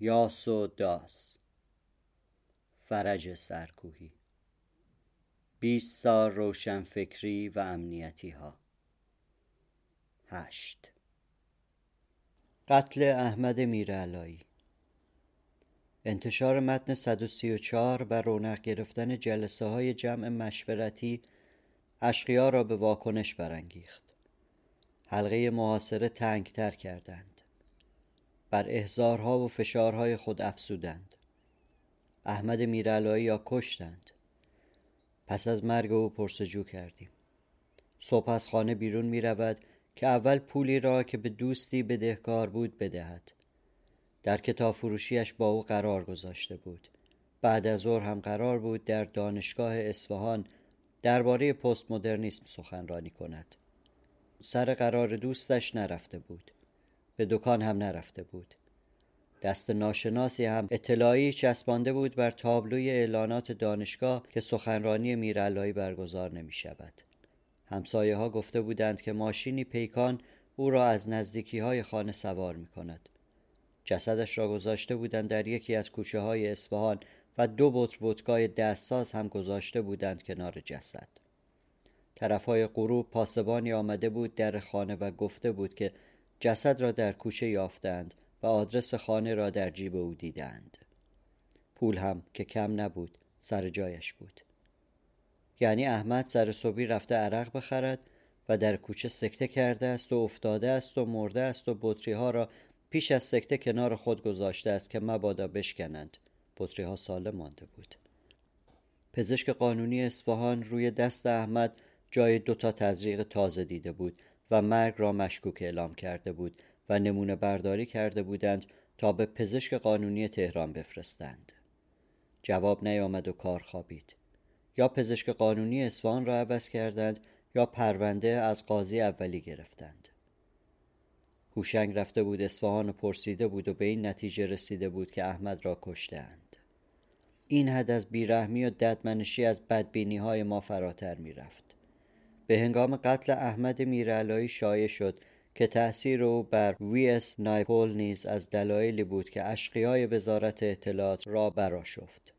یاس و داس فرج سرکوهی 20 سال روشنفکری و امنیتی ها 8 قتل احمد میرعلایی انتشار متن 134 و رونق گرفتن جلسه های جمع مشورتی اشقیا را به واکنش برانگیخت. حلقه محاصره تنگتر کردند. بر احضارها و فشارهای خود افزودند. احمد میرعلایی را کشتند. پس از مرگ او پرسجو کردیم. صبح از خانه بیرون می رود که اول پولی را که به دوستی بدهکار بود بدهد. در کتاب فروشیش با او قرار گذاشته بود. بعد از ظهر هم قرار بود در دانشگاه اصفهان درباره پست مدرنیسم سخنرانی کند. سر قرار دوستش نرفته بود. به دکان هم نرفته بود. دست ناشناسی هم اطلاعی چسبانده بود بر تابلوی اعلانات دانشگاه که سخنرانی میرعلایی برگزار نمی شود. همسایه ها گفته بودند که ماشینی پیکان او را از نزدیکی های خانه سوار می کند. جسدش را گذاشته بودند در یکی از کوچه های اصفهان و 2 بطر ودکای دستساز هم گذاشته بودند کنار جسد. طرفهای غروب پاسبانی آمده بود در خانه و گفته بود که جسد را در کوچه یافتند و آدرس خانه را در جیب او دیدند. پول هم که کم نبود سر جایش بود. یعنی احمد سر صبحی رفته عرق بخرد و در کوچه سکته کرده است و افتاده است و مرده است و بطری ها را پیش از سکته کنار خود گذاشته است که مبادا بشکنند. بطری ها سالم مانده بود. پزشک قانونی اصفهان روی دست احمد جای 2 تا تزریق تازه دیده بود و مرگ را مشکوک اعلام کرده بود و نمونه برداری کرده بودند تا به پزشک قانونی تهران بفرستند. جواب نیامد و کار خوابید. یا پزشک قانونی اصفهان را عوض کردند یا پرونده از قاضی اولی گرفتند. هوشنگ رفته بود اصفهان و پرسیده بود و به این نتیجه رسیده بود که احمد را کشتند. این حد از بیرحمی و ددمنشی از بدبینی های ما فراتر می رفت. به هنگام قتل احمد میرعلایی شایع شد که تأثیر او بر وی‌اس نایپول نیز از دلایلی بود که اشقیای وزارت اطلاعات را برآشفت.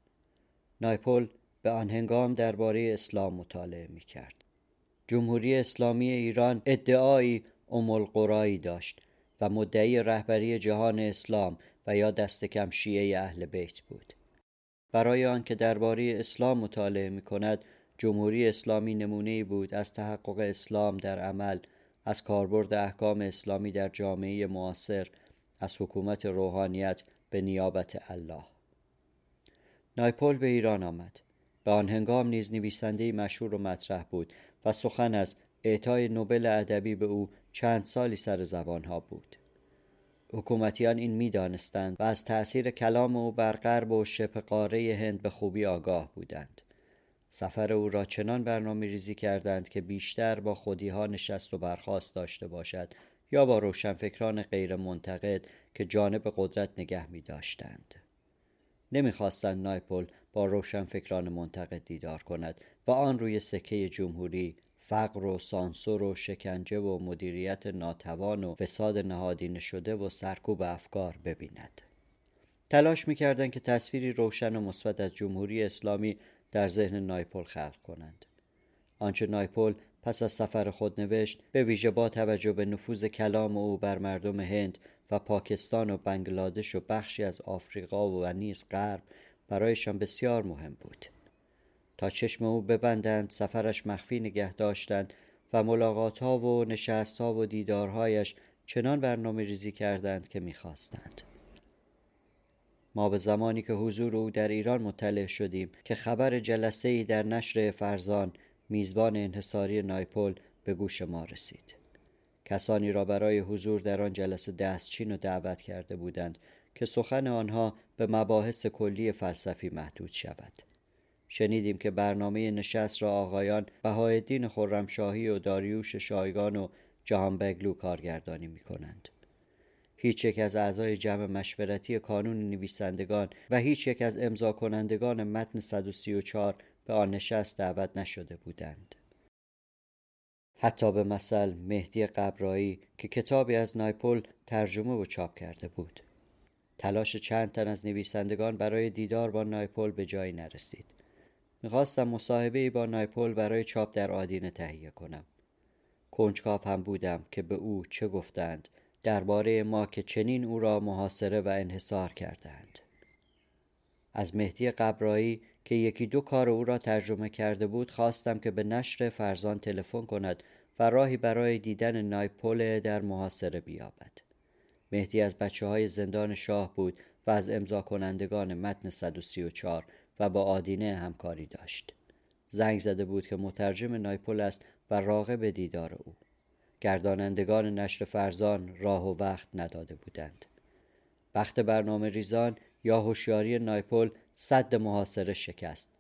نایپول به آن هنگام درباره اسلام مطالعه می کرد. جمهوری اسلامی ایران ادعای ام‌القرایی داشت و مدعی رهبری جهان اسلام و یا دست کم شیعه اهل بیت بود. برای آن که درباره اسلام مطالعه می کند، جمهوری اسلامی نمونه‌ای بود از تحقق اسلام در عمل، از کاربرد احکام اسلامی در جامعه معاصر، از حکومت روحانیت به نیابت الله. نایپول به ایران آمد. به آن هنگام نیز نویسنده‌ای مشهور و مطرح بود و سخن از اعطای نوبل ادبی به او چند سالی سر زبانها بود. حکومتیان این می‌دانستند و از تأثیر کلام او بر غرب و شبه قاره هند به خوبی آگاه بودند. سفر او را چنان برنامه‌ریزی کردند که بیشتر با خودی‌ها نشست و برخاست داشته باشد یا با روشنفکران غیر منتقد که جانب قدرت نگه می‌داشتند. نمی‌خواستند نایپول با روشنفکران منتقد دیدار کند و آن روی سکه جمهوری، فقر و سانسور و شکنجه و مدیریت ناتوان و فساد نهادینه شده و سرکوب افکار ببیند. تلاش می‌کردند که تصویری روشن و مثبت از جمهوری اسلامی در ذهن نایپول خلق کنند. آنچه نایپول پس از سفر خود نوشت، به ویژه با توجه به نفوذ کلام او بر مردم هند و پاکستان و بنگلادش و بخشی از آفریقا و نیز غرب، برایشان بسیار مهم بود. تا چشم او ببندند، سفرش مخفی نگه داشتند و ملاقات‌ها و نشست‌ها و دیدارهایش چنان برنامه‌ریزی کردند که می‌خواستند. ما به زمانی که حضور او در ایران مطلع شدیم که خبر جلسه‌ای در نشر فرزان، میزبان انحصاری نایپول، به گوش ما رسید. کسانی را برای حضور در آن جلسه دستچین و دعوت کرده بودند که سخن آنها به مباحث کلی فلسفی محدود شود. شنیدیم که برنامه نشست را آقایان بهاءالدین خرمشاهی و داریوش شایگان و جهانبگلو کارگردانی می کنند. هیچ یک از اعضای جمع مشورتی کانون نویسندگان و هیچ یک از امضا کنندگان متن 134 به آن نشست دعوت نشده بودند. حتی به مثل مهدی قبرائی که کتابی از نایپول ترجمه و چاپ کرده بود. تلاش چند تن از نویسندگان برای دیدار با نایپول به جایی نرسید. می‌خواستم مصاحبه‌ای با نایپول برای چاپ در آدینه تهیه کنم. کنجکاو هم بودم که به او چه گفتند درباره ما که چنین او را محاصره و انحصار کردند. از مهدی قبرائی که یکی دو کار او را ترجمه کرده بود خواستم که به نشر فرزان تلفن کند و راهی برای دیدن نایپول در محاصره بیابد. مهدی از بچه‌های زندان شاه بود و از امضا کنندگان متن 134 و با آدینه همکاری داشت. زنگ زده بود که مترجم نایپول است و راغب دیدار او. گردانندگان نشر فرزان راه و وقت نداده بودند. بخت برنامه ریزان یا هوشیاری نایپول سد محاصره شکست.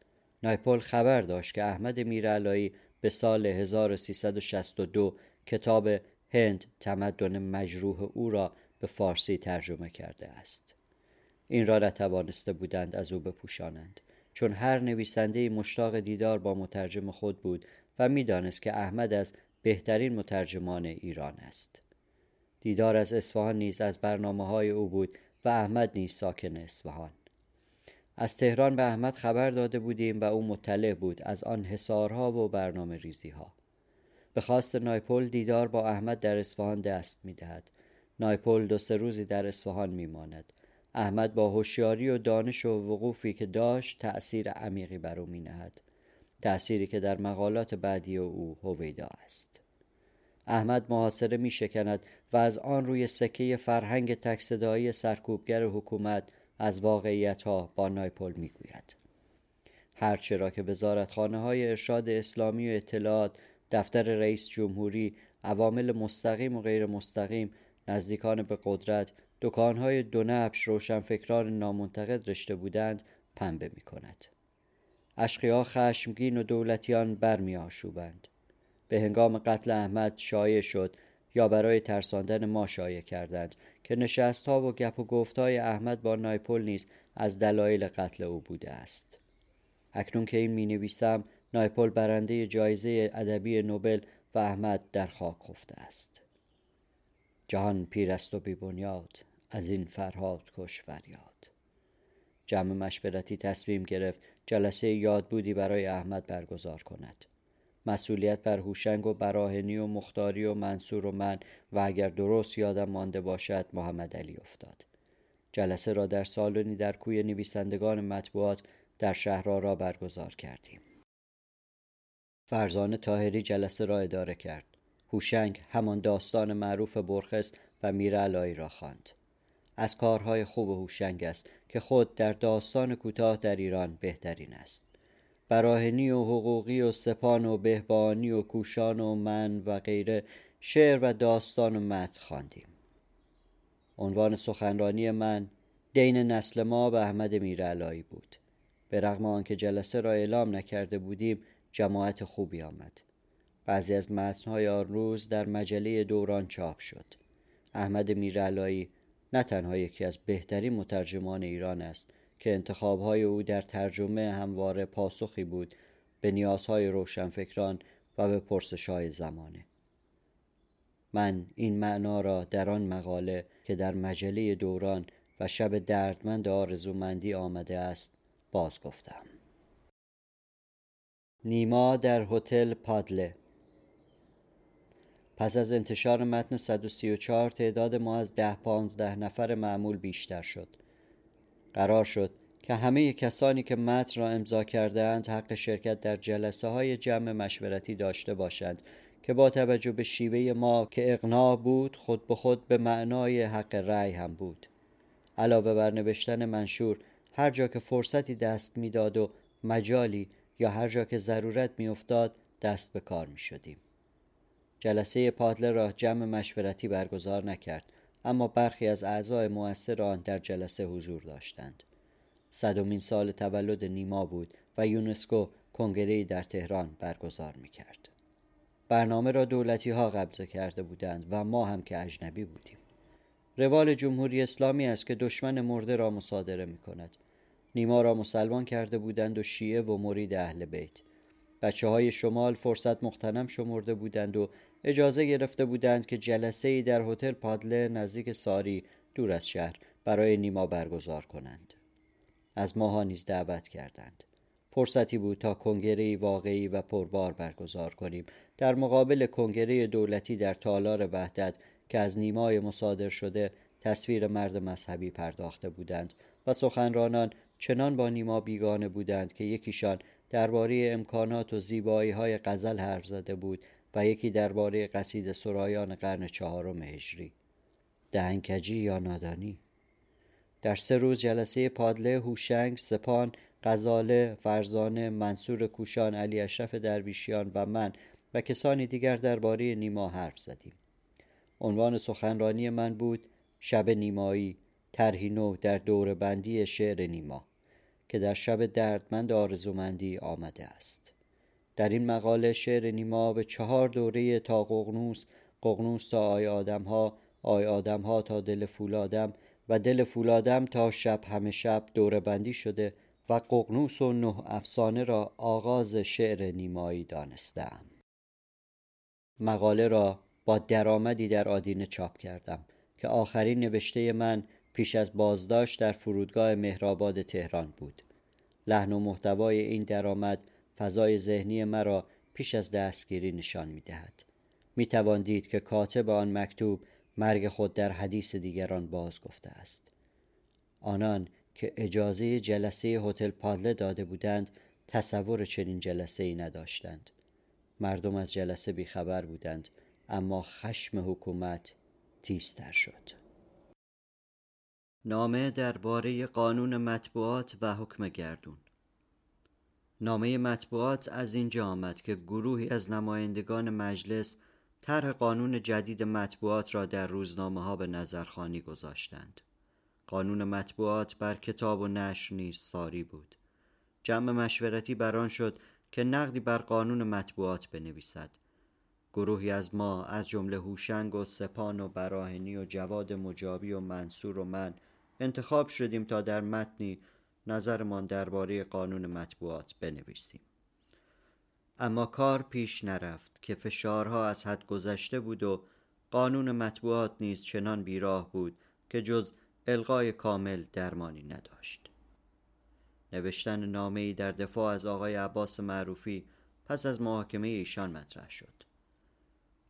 نایپول خبر داشت که احمد میرعلایی به سال 1362 کتاب هند تمدن مجروح او را به فارسی ترجمه کرده است. این را نتوانسته بودند از او بپوشانند، چون هر نویسنده‌ای مشتاق دیدار با مترجم خود بود و می‌دانست که احمد از بهترین مترجمان ایران است. دیدار از اصفهان نیز از برنامه‌های او بود و احمد نیز ساکن اصفهان. از تهران به احمد خبر داده بودیم و او مطلع بود از آن حصارها و برنامه ریزیها. به خواست نایپول دیدار با احمد در اصفهان دست می‌دهد. نایپول دو سه روزی در اصفهان می‌ماند. احمد با هوشیاری و دانش و وقوفی که داشت تأثیر عمیقی بر او می‌نهاد، تأثیری که در مقالات بعدی او هویدا است. احمد محاصره می‌شکند و از آن روی سکه فرهنگ تک‌صدایی سرکوبگر حکومت از واقعیت‌ها با نایپول می‌گوید. هرچه را که وزارتخانه‌های ارشاد اسلامی و اطلاعات، دفتر رئیس جمهوری، عوامل مستقیم و غیر مستقیم، نزدیکان به قدرت، دکان‌های دونبش، روشنفکران نامنتقد رشته بودند، پنبه می‌کند. اشقیا خشمگین و دولتیان برمی‌آشوبند. به هنگام قتل احمد شایع شد یا برای ترساندن ما شایع کردند که نشست‌ها و گپ و گفت‌های احمد با نایپول نیز از دلایل قتل او بوده است. اکنون که این می‌نویسم، نایپول برنده جایزه ادبی نوبل و احمد در خاک خفته است. جهان پیر است و بی بنیاد، از این فرهاد کش فریاد. جمع مشورتی تصمیم گرفت جلسه یادبودی برای احمد برگزار کند. مسئولیت بر هوشنگ و براهنی و مختاری و منصور و من و اگر درست یادم مانده باشد محمد علی افتاد. جلسه را در سالنی در کوی نویسندگان مطبوعات در شهرآرا برگزار کردیم. فرزانه طاهری جلسه را اداره کرد. هوشنگ همان داستان معروف برخس و میرعلایی را خواند. از کارهای خوب هوشنگ است که خود در داستان کوتاه در ایران بهترین است. براهنی و حقوقی و سپان و بهبانی و کوشان و من و غیره شعر و داستان و متن خواندیم. عنوان سخنرانی من دین نسل ما به احمد میرعلایی بود. به رغم آنکه جلسه را اعلام نکرده بودیم جماعت خوبی آمد. بعضی از متن‌های آن روز در مجله دوران چاپ شد. احمد میرعلایی نه تنها یکی از بهترین مترجمان ایران است که انتخاب‌های او در ترجمه همواره پاسخی بود به نیازهای روشنفکران و به پرسش‌های زمانه. من این معنا را در آن مقاله که در مجله دوران و شب دردمند آرزومندی آمده است باز گفتم. نیما در هتل پادله. پس از انتشار متن 134 تعداد ما از 10-15 نفر معمول بیشتر شد. قرار شد که همه کسانی که متن را امضا کردند حق شرکت در جلسه‌های جمع مشورتی داشته باشند که با توجه به شیوه ما که اقناع بود خود به خود به معنای حق رأی هم بود. علاوه بر نوشتن منشور هر جا که فرصتی دست می‌داد و مجالی یا هر جا که ضرورت می‌افتاد دست به کار می‌شدیم. جلسه پادله را جمع مشورتی برگزار نکرد، اما برخی از اعضای مؤثر آن در جلسه حضور داشتند. 100مین سال تولد نیما بود و یونسکو کنگره‌ای در تهران برگزار می‌کرد. برنامه را دولتی‌ها قبضه کرده بودند و ما هم که اجنبی بودیم. روال جمهوری اسلامی است که دشمن مرده را مصادره می‌کند. نیما را مسلمان کرده بودند و شیعه و مرید اهل بیت. بچه‌های شمال فرصت مغتنم شمرده بودند و اجازه گرفته بودند که جلسه‌ای در هتل پادله نزدیک ساری دور از شهر برای نیما برگزار کنند. از ماها نیز دعوت کردند. فرصتی بود تا کنگره‌ای واقعی و پربار برگزار کنیم در مقابل کنگره دولتی در تالار وحدت که از نیمای مصادر شده تصویر مرد مذهبی پرداخته بودند و سخنرانان چنان با نیما بیگانه بودند که یکیشان درباره امکانات و زیبایی‌های غزل حرف زده بود و یکی درباره قصیده سرایان قرن چهارم هجری. دهنکجی یا نادانی؟ در 3 روز جلسه پادله، هوشنگ، سپان، غزاله، فرزانه، منصور کوشان، علی اشرف درویشیان و من و کسانی دیگر درباره نیما حرف زدیم. عنوان سخنرانی من بود شب نیمایی، طرحی نو در دوره‌بندی شعر نیما که در شب دردمند آرزومندی آمده است. در این مقاله شعر نیما به 4 دوره تا ققنوس، ققنوس تا آی آدم‌ها تا دل فولادم و دل فولادم تا شب همه شب دوره‌بندی شده و ققنوس و 9 افسانه را آغاز شعر نیمایی دانستم. مقاله را با درآمدی در آدینه چاپ کردم که آخرین نوشته من پیش از بازداشت در فرودگاه مهرآباد تهران بود. لحن و محتوای این درآمد فضای ذهنی مرا پیش از دستگیری نشان می‌دهد. می‌توان دید که کاتب آن مکتوب مرگ خود در حدیث دیگران باز گفته است. آنان که اجازه جلسه هتل پادله داده بودند تصور چنین جلسه‌ای نداشتند. مردم از جلسه بیخبر بودند، اما خشم حکومت تیزتر شد. نامه درباره قانون مطبوعات و حکم گردون. نامه مطبوعات از اینجا آمد که گروهی از نمایندگان مجلس طرح قانون جدید مطبوعات را در روزنامه‌ها به نظرخوانی گذاشتند. قانون مطبوعات بر کتاب و نشر نیز ساری بود. جمع مشورتی بر آن شد که نقدی بر قانون مطبوعات بنویسد. گروهی از ما از جمله هوشنگ و سپان و براهنی و جواد مجابی و منصور و من انتخاب شدیم تا در متنی نظرمان درباره قانون مطبوعات بنویسیم. اما کار پیش نرفت که فشارها از حد گذشته بود و قانون مطبوعات نیز چنان بیراه بود که جز الغای کامل درمانی نداشت. نوشتن نامه‌ای در دفاع از آقای عباس معروفی پس از محاکمه ایشان مطرح شد.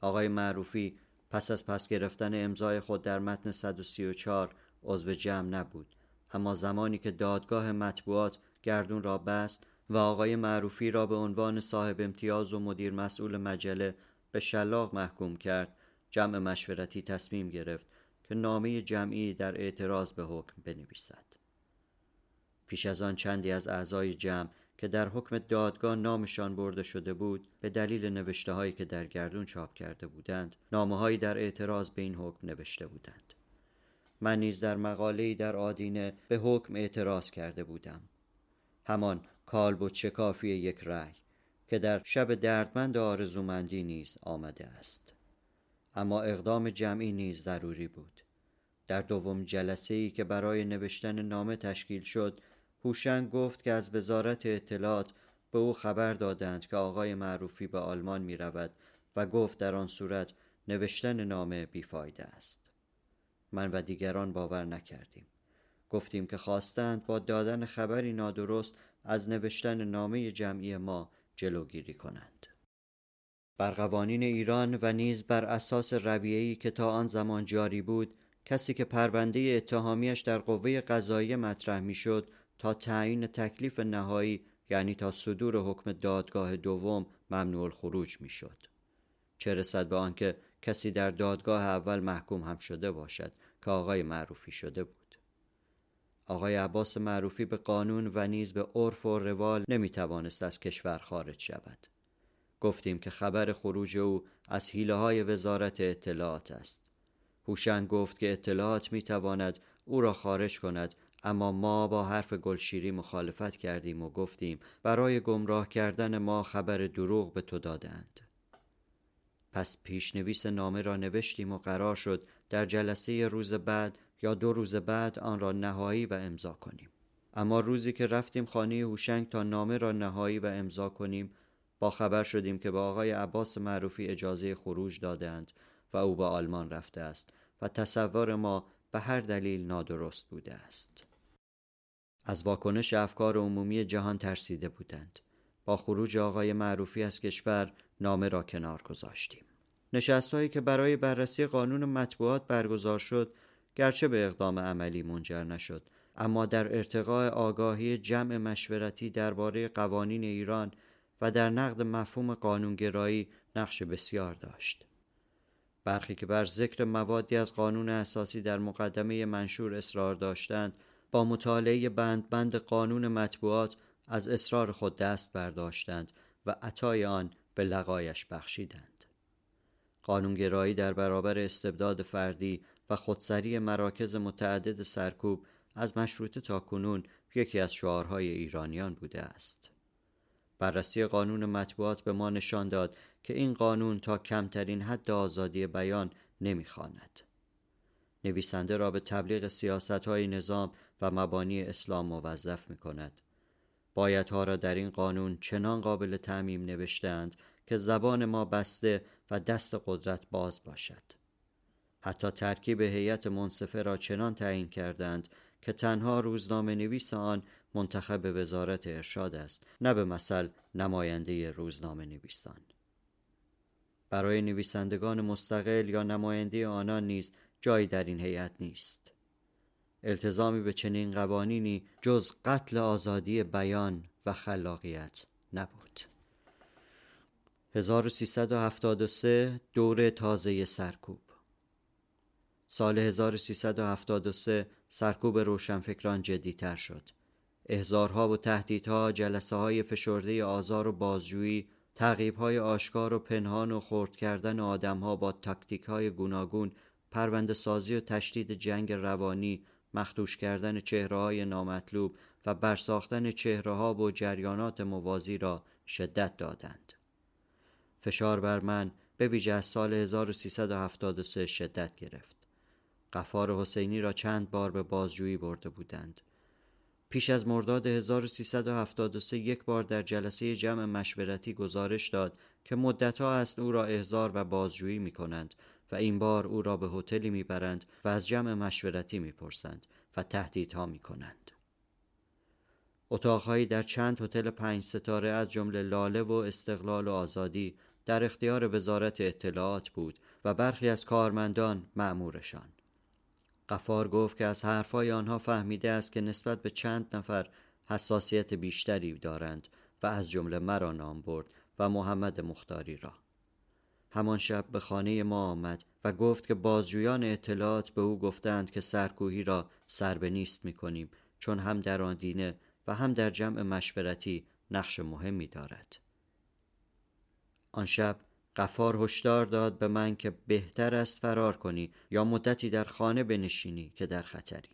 آقای معروفی پس از پس گرفتن امضای خود در متن 134 عضو جمع نبود، اما زمانی که دادگاه مطبوعات گردون را بست و آقای معروفی را به عنوان صاحب امتیاز و مدیر مسئول مجله به شلاق محکوم کرد، جمع مشورتی تصمیم گرفت که نامه جمعی در اعتراض به حکم بنویسد. پیش از آن چندی از اعضای جمع که در حکم دادگاه نامشان برده شده بود به دلیل نوشته‌هایی که در گردون چاپ کرده بودند نامه‌هایی در اعتراض به این حکم نوشته بودند. من نیز در مقاله‌ای در آدینه به حکم اعتراض کرده بودم، همان کالب و چکافی یک رأی که در شب دردمند آرزومندی نیز آمده است. اما اقدام جمعی نیز ضروری بود. در 2 جلسه‌ای که برای نوشتن نامه تشکیل شد، هوشنگ گفت که از وزارت اطلاعات به او خبر دادند که آقای معروفی به آلمان می رود و گفت در آن صورت نوشتن نامه بیفایده است. من و دیگران باور نکردیم. گفتیم که خواستند با دادن خبری نادرست از نوشتن نامه جمعی ما جلوگیری کنند. بر قوانین ایران و نیز بر اساس رویه‌ای که تا آن زمان جاری بود، کسی که پرونده اتهامیش در قوه قضاییه مطرح می‌شد تا تعیین تکلیف نهایی، یعنی تا صدور حکم دادگاه دوم، ممنوع الخروج می‌شد. چه رسد به آنکه کسی در دادگاه اول محکوم هم شده باشد که آقای معروفی شده بود. آقای عباس معروفی به قانون و نیز به عرف و روال نمی‌توانست از کشور خارج شود. گفتیم که خبر خروج او از حیله‌های وزارت اطلاعات است. هوشنگ گفت که اطلاعات می‌تواند او را خارج کند، اما ما با حرف گلشیری مخالفت کردیم و گفتیم برای گمراه کردن ما خبر دروغ به تو دادند. پس پیشنویس نامه را نوشتیم و قرار شد در جلسه روز بعد یا 2 روز بعد آن را نهایی و امضا کنیم. اما روزی که رفتیم خانه هوشنگ تا نامه را نهایی و امضا کنیم، با خبر شدیم که به آقای عباس معروفی اجازه خروج دادند و او به آلمان رفته است و تصور ما به هر دلیل نادرست بوده است. از واکنش افکار عمومی جهان ترسیده بودند. با خروج آقای معروفی از کشور نامه را کنار گذاشتیم. نشست‌هایی که برای بررسی قانون مطبوعات برگزار شد، گرچه به اقدام عملی منجر نشد، اما در ارتقاء آگاهی جمع مشورتی درباره قوانین ایران و در نقد مفهوم قانونگرایی نقش بسیار داشت. برخی که بر ذکر موادی از قانون اساسی در مقدمه منشور اصرار داشتند، با مطالعه بند قانون مطبوعات از اصرار خود دست برداشتند و عطای آن به لقایش بخشیدند. قانونگرایی در برابر استبداد فردی و خودسری مراکز متعدد سرکوب از مشروطه تا کنون یکی از شعارهای ایرانیان بوده است. بررسی قانون مطبوعات به ما نشان داد که این قانون تا کمترین حد آزادی بیان نمی‌خواند. نویسنده را به تبلیغ سیاست‌های نظام و مبانی اسلام موظف می‌کند. آیت‌ها را در این قانون چنان قابل تعمیم نوشتند که زبان ما بسته و دست قدرت باز باشد. حتی ترکیب هیئت منصفه را چنان تعیین کردند که تنها روزنامه نویس آن منتخب به وزارت ارشاد است، نه به مثل نماینده روزنامه نویسان. برای نویسندگان مستقل یا نماینده آنان نیز جایی در این هیئت نیست. التزامی به چنین قوانینی جز قتل آزادی بیان و خلاقیت نبود. 1373 دوره تازه سرکوب. سال 1373 سرکوب روشنفکران جدی‌تر شد. احضارها و تهدیدها، جلسه‌های فشرده آزار و بازجویی، تعقیب‌های آشکار و پنهان و خرد کردن آدم‌ها با تاکتیک‌های گوناگون، پرونده‌سازی و تشدید جنگ روانی، مخدوش کردن چهره‌های نامطلوب و برساختن چهره‌ها و جریانات موازی را شدت دادند. فشار بر من به ویژه از سال 1373 شدت گرفت. غفار حسینی را چند بار به بازجویی برده بودند. پیش از مرداد 1373 یک بار در جلسه جمع مشورتی گزارش داد که مدت‌ها است او را احضار و بازجویی می‌کنند و این بار او را به هتلی می‌برند و از جمع مشورتی می‌پرسند و تهدیدها می‌کنند. اتاق‌هایی در چند هتل 5 ستاره از جمله لاله و استقلال و آزادی در اختیار وزارت اطلاعات بود و برخی از کارمندان مأمورشان. غفار گفت که از حرفای آنها فهمیده است که نسبت به چند نفر حساسیت بیشتری دارند و از جمله مرا نام برد و محمد مختاری را. همان شب به خانه ما آمد و گفت که بازجویان اطلاعات به او گفتند که سرکوهی را سر به نیست می‌کنیم، چون هم در آدینه و هم در جمع مشورتی نقش مهمی دارد. آن شب غفار هشدار داد به من که بهتر است فرار کنی یا مدتی در خانه بنشینی که در خطری.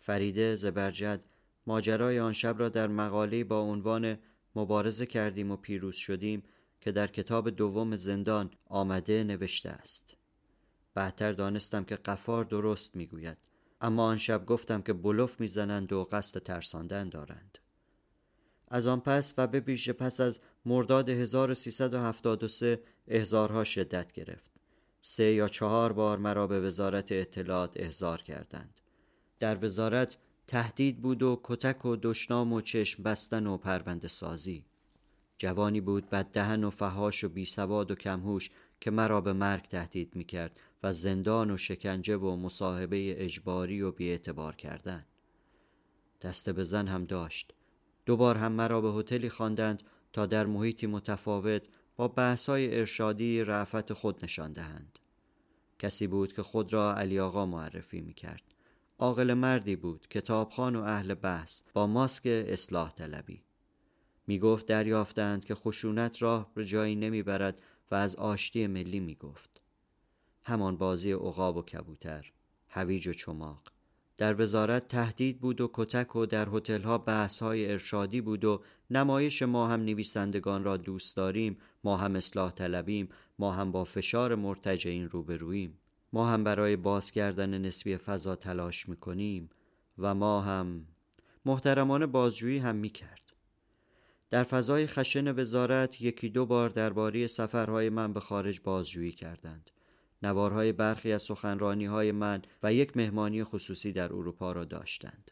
فریده زبرجد ماجرای آن شب را در مقاله‌ای با عنوان مبارزه کردیم و پیروز شدیم که در کتاب دوم زندان آمده نوشته است. بعدتر دانستم که غفار درست میگوید، اما آن شب گفتم که بلوف میزنند و قصد ترساندن دارند. از آن پس و به ویژه پس از مرداد 1373 احضارها شدت گرفت. 3 یا 4 بار مرا به وزارت اطلاعات احضار کردند. در وزارت تهدید بود و کتک و دشنام و چشم بستن و پرونده سازی. جوانی بود بددهن و فحاش و بیسواد و کمهوش که مرا به مرگ تهدید میکرد و زندان و شکنجه و مصاحبه اجباری و بی‌اعتبار کردن. دست به زن هم داشت. 2 بار هم مرا به هتلی خواندند تا در محیطی متفاوت با بحث‌های ارشادی رأفت خود نشان دهند. کسی بود که خود را علی آقا معرفی میکرد. عاقل مردی بود، کتابخوان و اهل بحث، با ماسک اصلاح طلبی. میگفت دریافتند که خشونت راه به جایی نمیبرد و از آشتی ملی میگفت. همان بازی عقاب و کبوتر، هویج و چماق. در وزارت تهدید بود و کتک و در هتل‌ها بحث‌های ارشادی بود و نمایش ما هم نویسندگان را دوست داریم، ما هم اصلاح طلبیم، ما هم با فشار مرتجعین روبرویم، ما هم برای باز کردن نسبی فضا تلاش می‌کنیم و ما هم محترمانه بازجویی هم می‌کرد. در فضای خشن وزارت 1-2 بار درباره سفرهای من به خارج بازجویی کردند. نوارهای برخی از سخنرانی‌های من و یک مهمانی خصوصی در اروپا را داشتند.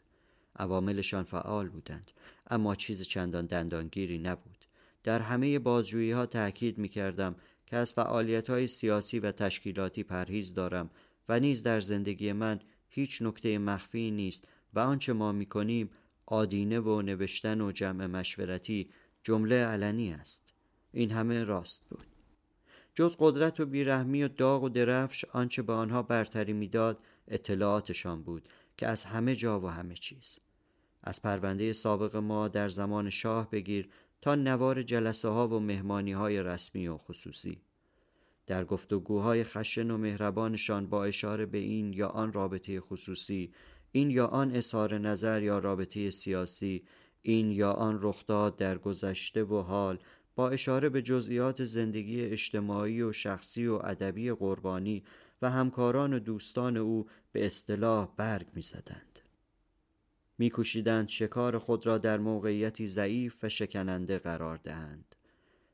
عواملشان فعال بودند، اما چیز چندان دندانگیری نبود. در همه بازجویی‌ها تأکید می‌کردم که از فعالیت‌های سیاسی و تشکیلاتی پرهیز دارم و نیز در زندگی من هیچ نکته مخفی نیست و آنچه ما می‌کنیم، آدینه و نوشتن و جمع مشورتی، جمله علنی است. این همه راست بود. جز قدرت و بیرحمی و داغ و درفش، آنچه به آنها برتری می‌داد اطلاعاتشان بود که از همه جا و همه چیز، از پرونده سابق ما در زمان شاه بگیر تا نوار جلسه‌ها و مهمانی‌های رسمی و خصوصی. در گفتگوهای خشن و مهربانشان با اشاره به این یا آن رابطه خصوصی، این یا آن اظهار نظر یا رابطه سیاسی، این یا آن رخداد در گذشته و حال، با اشاره به جزئیات زندگی اجتماعی و شخصی و ادبی قربانی و همکاران و دوستان او به اصطلاح برگ می‌زدند. می‌کوشیدند شکار خود را در موقعیتی ضعیف و شکننده قرار دهند،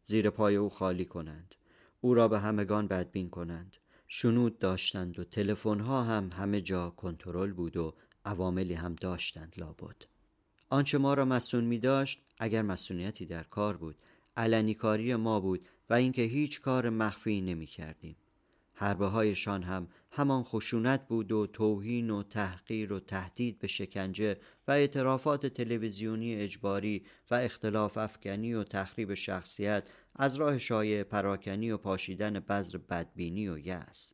زیر پای او خالی کنند، او را به همگان بدبین کنند. شنود داشتند و تلفن‌ها هم همه جا کنترل بود و عواملی هم داشتند لابد. آنچه ما را مسئول می‌داشت، اگر مسئولیتی در کار بود، علنی کاری ما بود و اینکه هیچ کار مخفی نمی‌کردیم. حربه‌هایشان هم همان خشونت بود و توهین و تحقیر و تهدید به شکنجه و اعترافات تلویزیونی اجباری و اختلاف افکنی و تخریب شخصیت از راه شایع پراکنی و پاشیدن بذر بدبینی و یأس.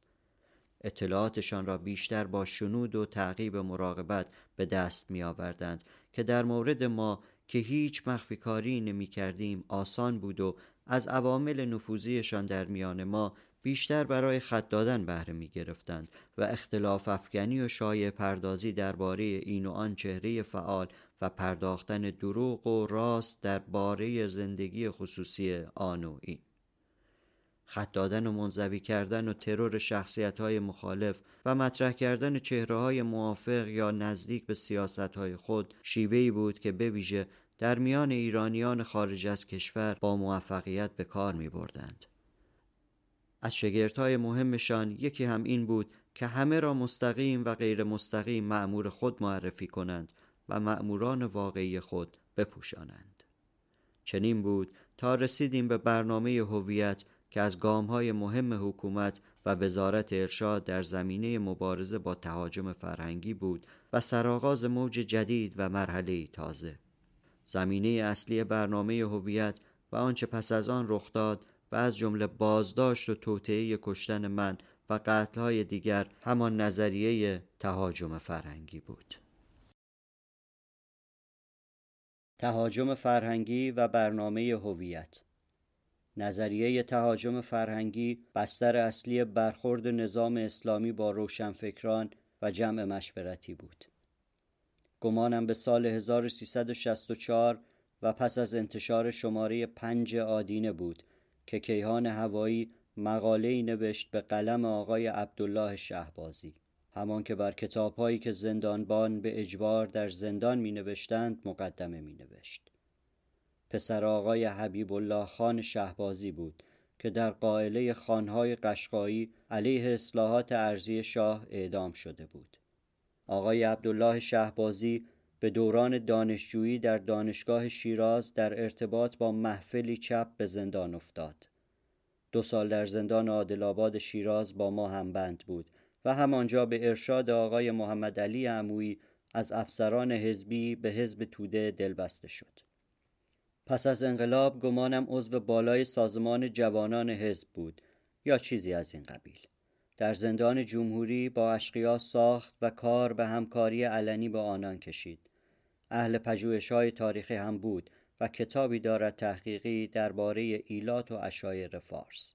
اطلاعاتشان را بیشتر با شنود و تعقیب مراقبت به دست می آوردند که در مورد ما که هیچ مخفی کاری نمی کردیم آسان بود و از عوامل نفوذیشان در میان ما بیشتر برای خط دادن بهره می گرفتند و اختلاف افکنی و شایع پردازی درباره این و آن چهره فعال و پرداختن دروغ و راست درباره زندگی خصوصی آن و این. خط دادن و منزوی کردن و ترور شخصیت‌های مخالف و مطرح کردن چهره‌های موافق یا نزدیک به سیاست‌های خود شیوه‌ای بود که به ویژه در میان ایرانیان خارج از کشور با موفقیت به کار می‌بردند. از شگردهای مهمشان یکی هم این بود که همه را مستقیم و غیر مستقیم مأمور خود معرفی کنند و مأموران واقعی خود بپوشانند. چنین بود تا رسیدیم به برنامه هویت که از گامهای مهم حکومت و وزارت ارشاد در زمینه مبارزه با تهاجم فرهنگی بود و سرآغاز موج جدید و مرحله تازه. زمینه اصلی برنامه هویت و آنچه پس از آن رخ داد و از جمله بازداشت و توطئه کشتن من و قتل‌های دیگر همان نظریه تهاجم فرهنگی بود. تهاجم فرهنگی و برنامه هویت. نظریه تهاجم فرهنگی بستر اصلی برخورد نظام اسلامی با روشنفکران و جمع مشورتی بود. گمانم به سال 1364 و پس از انتشار شماره 5 آدینه بود که کیهان هوایی مقاله‌ای نوشت به قلم آقای عبدالله شهبازی، همان که بر کتاب‌هایی که زندانبان به اجبار در زندان می‌نوشتند مقدمه می‌نوشت. پسر آقای حبیب الله خان شهبازی بود که در قائله خانهای قشقایی علیه اصلاحات ارضی شاه اعدام شده بود. آقای عبدالله شهبازی به دوران دانشجویی در دانشگاه شیراز در ارتباط با محفلی چپ به زندان افتاد. 2 سال در زندان عادل‌آباد شیراز با ما همبند بود و همانجا به ارشاد آقای محمد علی عمویی از افسران حزبی به حزب توده دلبسته شد. پس از انقلاب گمانم عضو بالای سازمان جوانان حزب بود یا چیزی از این قبیل. در زندان جمهوری با اشقیا ساخت و کار به همکاری علنی با آنان کشید. اهل پژوهش‌های تاریخی هم بود و کتابی دارد تحقیقی درباره ایلات و عشایر فارس.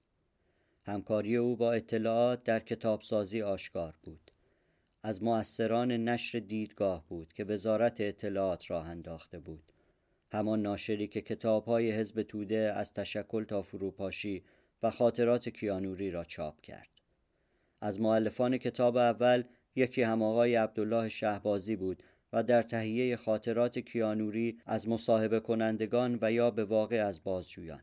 همکاری او با اطلاعات در کتابسازی آشکار بود. از مؤثران نشر دیدگاه بود که وزارت اطلاعات راه انداخته بود، همان ناشری که کتاب‌های حزب توده از تشکل تا فروپاشی و خاطرات کیانوری را چاپ کرد. از مؤلفان کتاب اول یکی هم آقای عبدالله شهبازی بود و در تهیه خاطرات کیانوری از مصاحبه کنندگان و یا به واقع از بازجویان.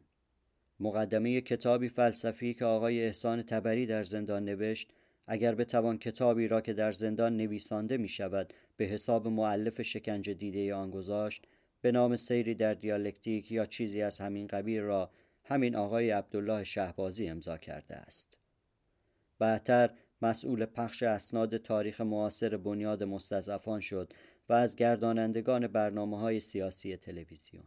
مقدمه کتابی فلسفی که آقای احسان طبری در زندان نوشت، اگر بتوان کتابی را که در زندان نویسانده می شود به حساب مؤلف شکنجه دیده آن گذاشت، به نام سیری در دیالکتیک یا چیزی از همین قبیل را همین آقای عبدالله شهبازی امضا کرده است. بعدتر مسئول پخش اسناد تاریخ معاصر بنیاد مستضعفان شد و از گردانندگان برنامه‌های سیاسی تلویزیون.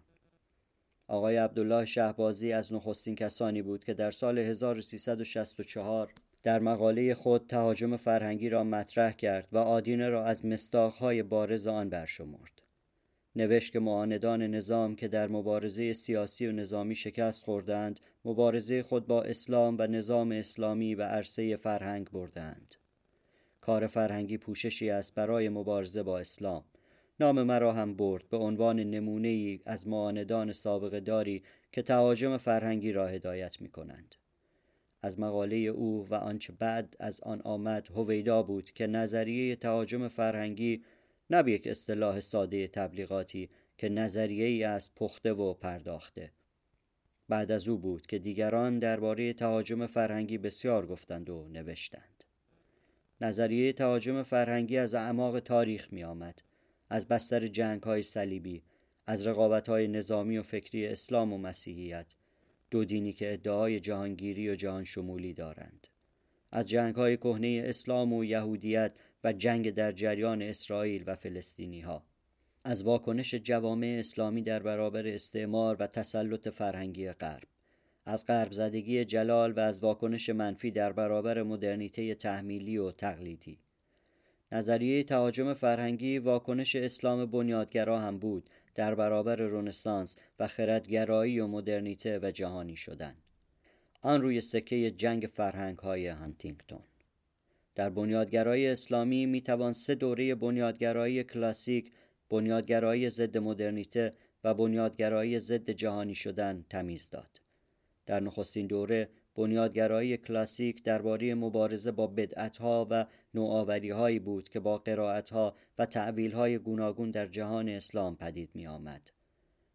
آقای عبدالله شهبازی از نخستین کسانی بود که در سال 1364 در مقاله خود تهاجم فرهنگی را مطرح کرد و آدینه را از مصداق‌های بارز آن برشمرد. نوشت که معاندان نظام که در مبارزه سیاسی و نظامی شکست خوردند، مبارزه خود با اسلام و نظام اسلامی و عرصه فرهنگ بردند. کار فرهنگی پوششی است برای مبارزه با اسلام. نام مرا هم برد به عنوان نمونه‌ای از معاندان سابقه داری که تهاجم فرهنگی را هدایت می‌کنند. از مقاله او و آنچه بعد از آن آمد هویدا بود که نظریه تهاجم فرهنگی نه به یک اصطلاح ساده تبلیغاتی که نظریه‌ای از پخته و پرداخته. بعد از او بود که دیگران درباره تهاجم فرهنگی بسیار گفتند و نوشتند. نظریه تهاجم فرهنگی از اعماق تاریخ می آمد، از بستر جنگ‌های صلیبی، از رقابت‌های نظامی و فکری اسلام و مسیحیت، دو دینی که ادعای جهانگیری و جهانشمولی دارند، از جنگ‌های کهنه اسلام و یهودیت و جنگ در جریان اسرائیل و فلسطینی‌ها، از واکنش جوامع اسلامی در برابر استعمار و تسلط فرهنگی غرب، از غرب زدگی جلال و از واکنش منفی در برابر مدرنیته تحمیلی و تقلیدی. نظریه تهاجم فرهنگی واکنش اسلام بنیادگرا هم بود در برابر رنسانس و خردگرایی و مدرنیته و جهانی شدن. آن روی سکه جنگ فرهنگ‌های هانتینگتون. در بنیادگرایی اسلامی میتوان سه دوره بنیادگرایی کلاسیک، بنیادگرایی ضد مدرنیته و بنیادگرایی ضد جهانی شدن تمیز داد. در نخستین دوره، بنیادگرایی کلاسیک درباره مبارزه با بدعت‌ها و نوآوری‌هایی بود که با قرائت‌ها و تعویل‌های گوناگون در جهان اسلام پدید می‌آمد.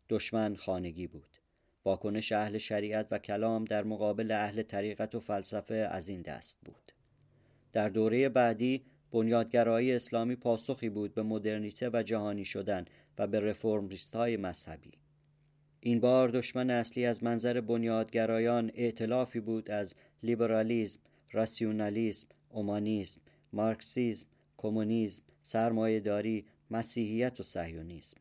دشمن خانگی بود. واکنش اهل شریعت و کلام در مقابل اهل طریقت و فلسفه از این دست بود. در دوره بعدی، بنیادگرایی اسلامی پاسخی بود به مدرنیته و جهانی شدن و به رفرمیست‌های مذهبی. این بار دشمن اصلی از منظر بنیادگرایان ائتلافی بود از لیبرالیسم، راسیونالیسم، اومانیسم، مارکسیسم، کمونیسم، سرمایه‌داری، مسیحیت و صهیونیسم.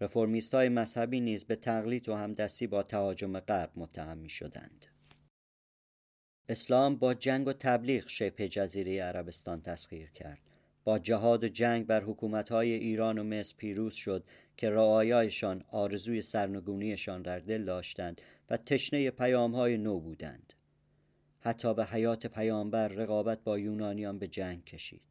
رفرمیست‌های مذهبی نیز به تقلید و همدستی با تهاجم غرب متهم می‌شدند. اسلام با جنگ و تبلیغ شبه جزیره عربستان تسخیر کرد. با جهاد و جنگ بر حکومت‌های ایران و مصر پیروز شد که رعایایشان آرزوی سرنگونیشان در دل داشتند و تشنه پیام‌های نو بودند. حتی به حیات پیامبر رقابت با یونانیان به جنگ کشید.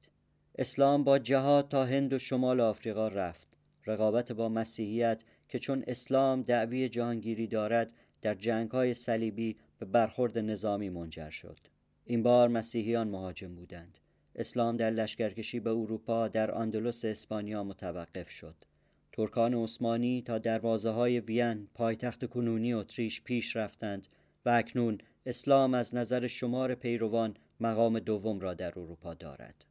اسلام با جهاد تا هند و شمال آفریقا رفت. رقابت با مسیحیت که چون اسلام دعوی جهانگیری دارد، در جنگ‌های صلیبی به برخورد نظامی منجر شد. این بار مسیحیان مهاجم بودند. اسلام در لشکرکشی به اروپا در اندلس اسپانیا متوقف شد. ترکان عثمانی تا دروازه‌های وین، پایتخت کنونی اتریش، پیش رفتند و اکنون اسلام از نظر شمار پیروان مقام دوم را در اروپا دارد.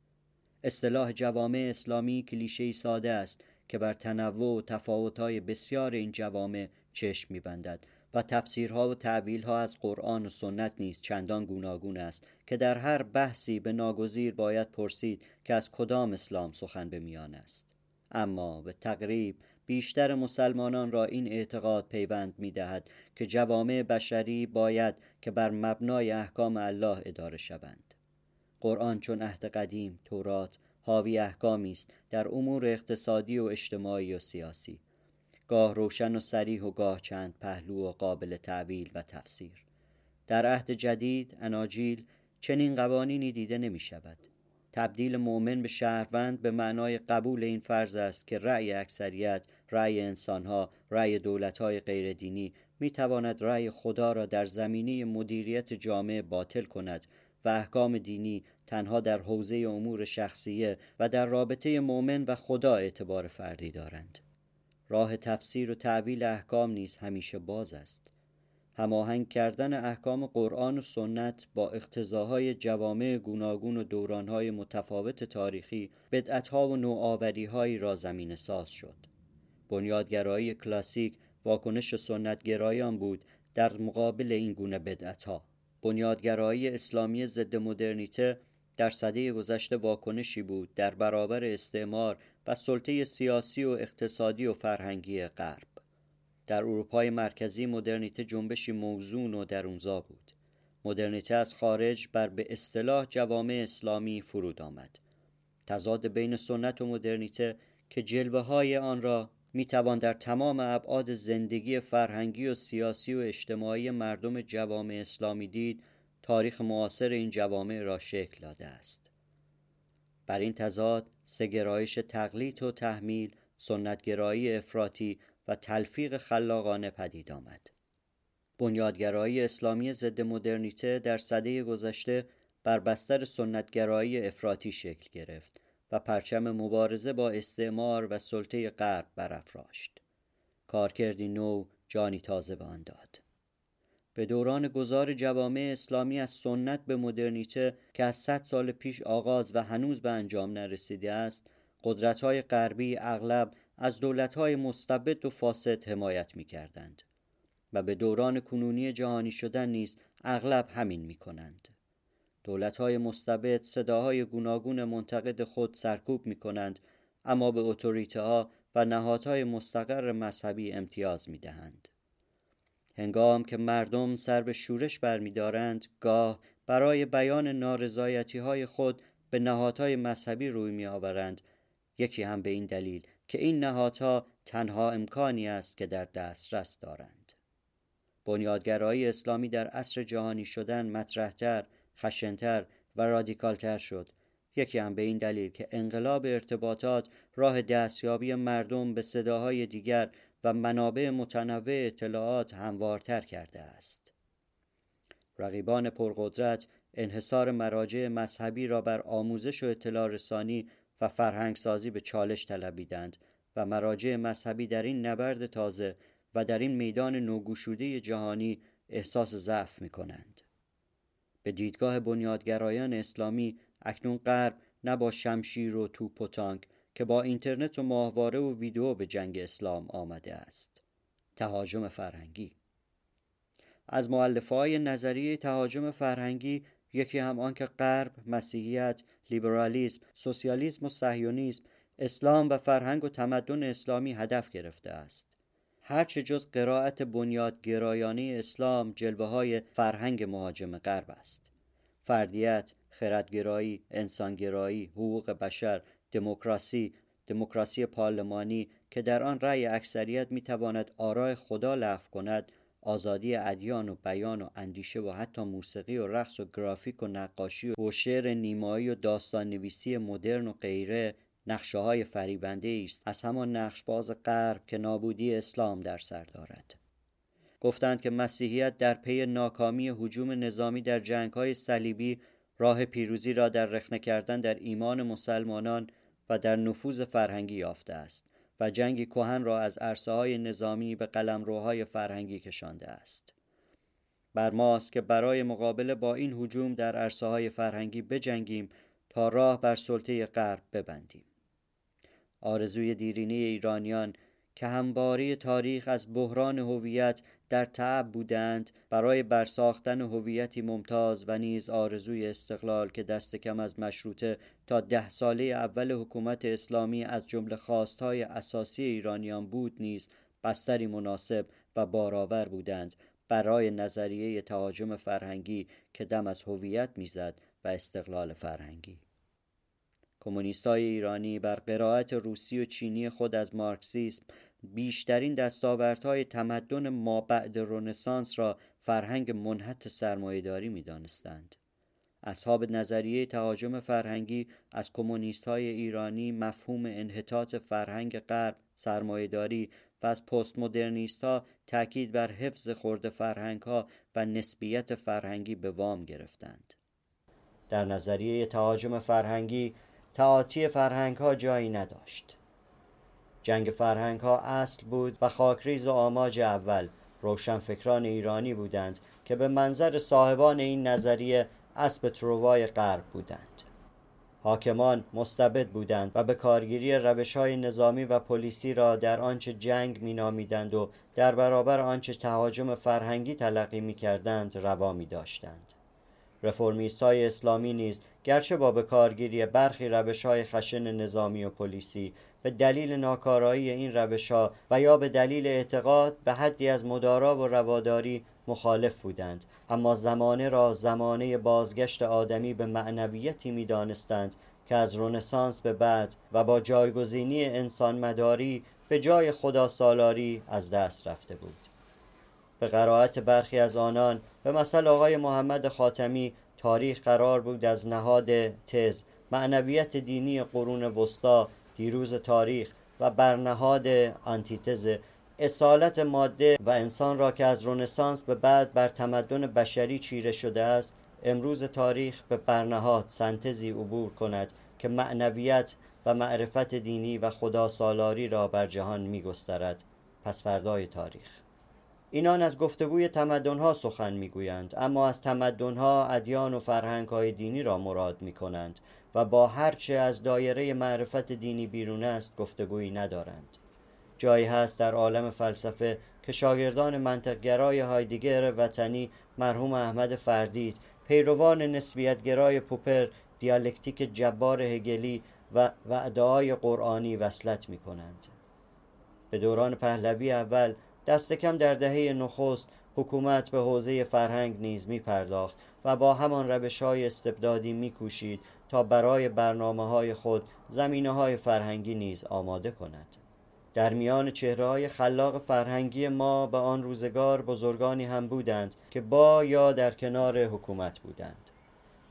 اصطلاح جوامع اسلامی کلیشه‌ای ساده است که بر تنوع و تفاوت‌های بسیار این جوامع چشم می‌بندد و تفسیرها و تعبیلها از قرآن و سنت نیز چندان گوناگون است که در هر بحثی به ناگزیر باید پرسید که از کدام اسلام سخن به میان است. اما به تقریب بیشتر مسلمانان را این اعتقاد پیوند می دهد که جوامع بشری باید که بر مبنای احکام الله اداره شوند. قرآن چون عهد قدیم، تورات، حاوی احکامی است در امور اقتصادی و اجتماعی و سیاسی، گاه روشن و صریح و گاه چند پهلو و قابل تعویل و تفسیر. در عهد جدید، اناجیل، چنین قوانینی دیده نمی شود. تبدیل مؤمن به شهروند به معنای قبول این فرض است که رأی اکثریت، رأی انسانها، رأی دولت‌های غیردینی می تواند رأی خدا را در زمینه مدیریت جامعه باطل کند و احکام دینی تنها در حوزه امور شخصیه و در رابطه مؤمن و خدا اعتبار فردی دارند. راه تفسیر و تعویل احکام نیز همیشه باز است. هماهنگ کردن احکام قرآن و سنت با اقتضاهای جوامع گوناگون و دورانهای متفاوت تاریخی، بدعتها و نوآوریهایی را زمین ساز شد. بنیادگرایی کلاسیک واکنش سنتگرایان بود در مقابل این گونه بدعتها. بنیادگرایی اسلامی ضد مدرنیته در سده گذشته واکنشی بود در برابر استعمار و سلطه سیاسی و اقتصادی و فرهنگی غرب. در اروپای مرکزی مدرنیته جنبشی موزون و درونزا بود. مدرنیته از خارج بر به اصطلاح جوامع اسلامی فرود آمد. تضاد بین سنت و مدرنیته که جلوه‌های آن را میتوان در تمام ابعاد زندگی فرهنگی و سیاسی و اجتماعی مردم جوامع اسلامی دید، تاریخ معاصر این جوامع را شکل داده است. بر این تضاد، سه‌گرایش تقلید و تحمیل، سنتگرایی افراطی و تلفیق خلاقانه پدید آمد. بنیادگرایی اسلامی ضد مدرنیته در سده گذشته بر بستر سنتگرایی افراطی شکل گرفت و پرچم مبارزه با استعمار و سلطه غرب برافراشت. کارکردی نو جانی تازه به آن داد. به دوران گذار جوامع اسلامی از سنت به مدرنیته که از 100 سال پیش آغاز و هنوز به انجام نرسیده است، قدرت‌های غربی اغلب از دولت‌های مستبد و فاسد حمایت می‌کردند و به دوران کنونی جهانی شدن نیز اغلب همین می‌کنند. دولت‌های مستبد صداهای گوناگون منتقد خود سرکوب می‌کنند، اما به اتوریته‌ها و نهادهای مستقر مذهبی امتیاز می‌دهند. هنگام که مردم سر به شورش برمی‌دارند، گاه برای بیان نارضایتی‌های خود به نهادهای مذهبی روی می‌آورند، یکی هم به این دلیل که این نهادها تنها امکانی است که در دسترس دارند. بنیادگرایی اسلامی در عصر جهانی شدن مطرح‌تر، خشن‌تر و رادیکال‌تر شد، یکی هم به این دلیل که انقلاب ارتباطات راه دستیابی مردم به صداهای دیگر و منابع متنوع اطلاعات هموارتر کرده است. رقیبان پرقدرت انحصار مراجع مذهبی را بر آموزش و اطلاع رسانی و فرهنگ سازی به چالش طلبیدند و مراجع مذهبی در این نبرد تازه و در این میدان نوگشوده جهانی احساس ضعف می‌کنند. به دیدگاه بنیادگرایان اسلامی، اکنون غرب نه با شمشیر و توپ و تانک که با اینترنت و ماهواره و ویدیو به جنگ اسلام آمده است. تهاجم فرهنگی. از مؤلفه‌های نظریه تهاجم فرهنگی یکی هم آن که غرب، مسیحیت، لیبرالیسم، سوسیالیسم و صهیونیسم، اسلام و فرهنگ و تمدن اسلامی هدف گرفته است. هرچه جز قرائت بنیادگرایانه اسلام جلوه‌های فرهنگ مهاجم غرب است. فردیت، خردگرایی، انسانگرایی، حقوق بشر، دموکراسی پارلمانی که در آن رأی اکثریت میتواند آراء خدا لغو کند، آزادی ادیان و بیان و اندیشه و حتی موسیقی و رقص و گرافیک و نقاشی و شعر نیمایی و داستان نویسی مدرن و غیره، نقشه های فریبنده است از همان نقشباز غرب که نابودی اسلام در سر دارد. گفتند که مسیحیت در پی ناکامی هجوم نظامی در جنگ های صلیبی راه پیروزی را در رخنه کردن در ایمان مسلمانان و در نفوذ فرهنگی یافته است و جنگ کهن را از عرصه‌های نظامی به قلمروهای فرهنگی کشانده است. بر ماست که برای مقابله با این هجوم در عرصه‌های فرهنگی بجنگیم تا راه بر سلطه غرب ببندیم. آرزوی دیرینه ایرانیان که همواره تاریخ از بحران هویت در تعب بودند برای برساختن هویتی ممتاز و نیز آرزوی استقلال که دست کم از مشروطه تا 10 ساله اول حکومت اسلامی از جمله خواستهای اساسی ایرانیان بود نیز بستری مناسب و بارآور بودند برای نظریه تهاجم فرهنگی که دم از هویت میزد و استقلال فرهنگی. کمونیستای ایرانی بر قرائت روسی و چینی خود از مارکسیسم بیشترین دستاوردهای تمدن مابعد رنسانس را فرهنگ منحت سرمایه‌داری می‌دانستند. اصحاب نظریه تهاجم فرهنگی از کمونیست‌های ایرانی مفهوم انحطاط فرهنگ غرب، سرمایه‌داری و از پست مدرنیست‌ها تأکید بر حفظ خرد فرهنگ‌ها و نسبیت فرهنگی به وام گرفتند. در نظریه تهاجم فرهنگی تعاطی فرهنگ‌ها جایی نداشت. جنگ فرهنگ‌ها اصل بود و خاکریز و آماج اول، روشنفکران ایرانی بودند که به منظر صاحبان این نظریه اسب تروای غرب بودند. حاکمان مستبد بودند و به کارگیری روش‌های نظامی و پلیسی را در آنچه جنگ می‌نامیدند و در برابر آنچه تهاجم فرهنگی تلقی می‌کردند روا می‌داشتند. رفرمیست‌های اسلامی نیز گرچه با به کارگیری برخی روش‌های خشن نظامی و پلیسی به دلیل ناکارایی این روش‌ها و یا به دلیل اعتقاد به حدی از مدارا و رواداری مخالف بودند، اما زمانه را زمانه بازگشت آدمی به معنویتی می دانستند که از رنسانس به بعد و با جایگزینی انسان مداری به جای خدا سالاری از دست رفته بود. به قرائت برخی از آنان، به مثل آقای محمد خاتمی، تاریخ قرار بود از نهاد تز معنویت دینی قرون وسطا، دیروز تاریخ، و برنهاد آنتیتز اصالت ماده و انسان را که از رنسانس به بعد بر تمدن بشری چیره شده است، امروز تاریخ به برنهاد سنتزی عبور کند که معنویت و معرفت دینی و خدا سالاری را بر جهان می گسترد. پس فردای تاریخ اینان از گفتگوی تمدنها سخن می گویند، اما از تمدنها ادیان و فرهنگهای دینی را مراد می کنند و با هرچه از دایره معرفت دینی بیرون است گفتگویی ندارند. جایی هست در عالم فلسفه که شاگردان منطق‌گرای هایدگر وطنی مرحوم احمد فردید، پیروان نسبیت‌گرای پوپر، دیالکتیک جبار هگلی و وعده‌های قرآنی وصلت می‌کنند. به دوران پهلوی اول دست کم در دهه نخست حکومت به حوزه فرهنگ نیز می‌پرداخت و با همان روش‌های استبدادی می‌کوشید تا برای برنامه‌های خود زمینه‌های فرهنگی نیز آماده کند. در میان چهره‌های خلاق فرهنگی ما به آن روزگار بزرگانی هم بودند که با یا در کنار حکومت بودند.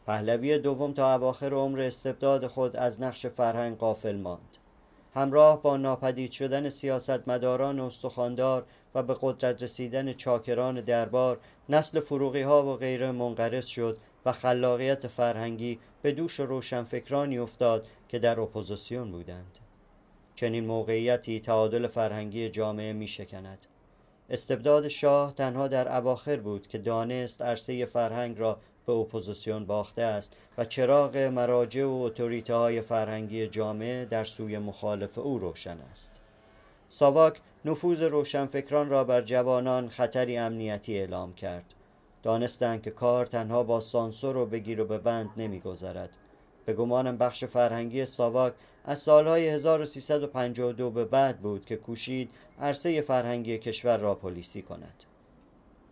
پهلوی دوم تا اواخر عمر استبداد خود از نقش فرهنگ غافل ماند. همراه با ناپدید شدن سیاستمداران استخواندار و به قدرت رسیدن چاکران دربار، نسل فروغی‌ها و غیره منقرض شد و خلاقیت فرهنگی به دوش روشنفکرانی افتاد که در اپوزیسیون بودند. چنین موقعیتی تعادل فرهنگی جامعه می شکند. استبداد شاه تنها در اواخر بود که دانست عرصه فرهنگ را به اپوزیسیون باخته است و چراغ مراجع و اتوریته های فرهنگی جامعه در سوی مخالف او روشن است. ساواک نفوذ روشنفکران را بر جوانان خطری امنیتی اعلام کرد. دانستند که کار تنها با سانسور و بگیر و ببند نمی گذرد. به گمانم بخش فرهنگی ساواک از سالهای 1352 به بعد بود که کوشید عرصه فرهنگی کشور را پلیسی کند.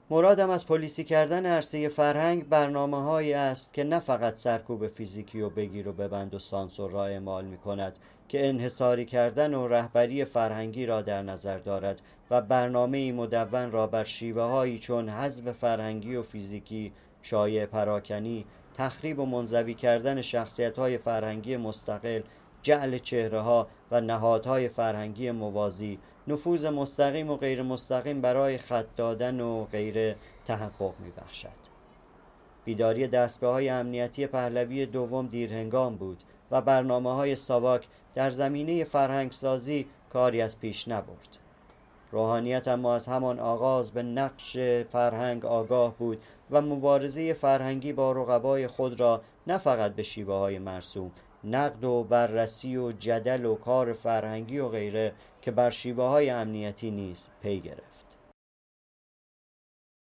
مرادم از پلیسی کردن عرصه فرهنگ برنامه‌هایی است که نه فقط سرکوب فیزیکی و بگیر و ببند و سانسور را اعمال می‌کند، که انحصاری کردن و رهبری فرهنگی را در نظر دارد و برنامه‌ای مدون را بر شیوه‌هایی چون حذف فرهنگی و فیزیکی، شایع پراکنی، تخریب و منزوی کردن شخصیت‌های فرهنگی مستقل، جعل چهره‌ها و نهادهای فرهنگی موازی، نفوذ مستقیم و غیر مستقیم برای خط دادن و غیره تحقق می‌بخشد. بیداری دستگاه‌های امنیتی پهلوی دوم دیرهنگام بود و برنامه‌های ساواک در زمینه فرهنگسازی کاری از پیش نبرد. روحانیت اما از همان آغاز به نقش فرهنگ آگاه بود و مبارزه فرهنگی با رقبای خود را نه فقط به شیوه‌های مرسوم، نقد و بررسی و جدل و کار فرهنگی و غیره که بر شیوه‌های امنیتی نیز پی گرفت.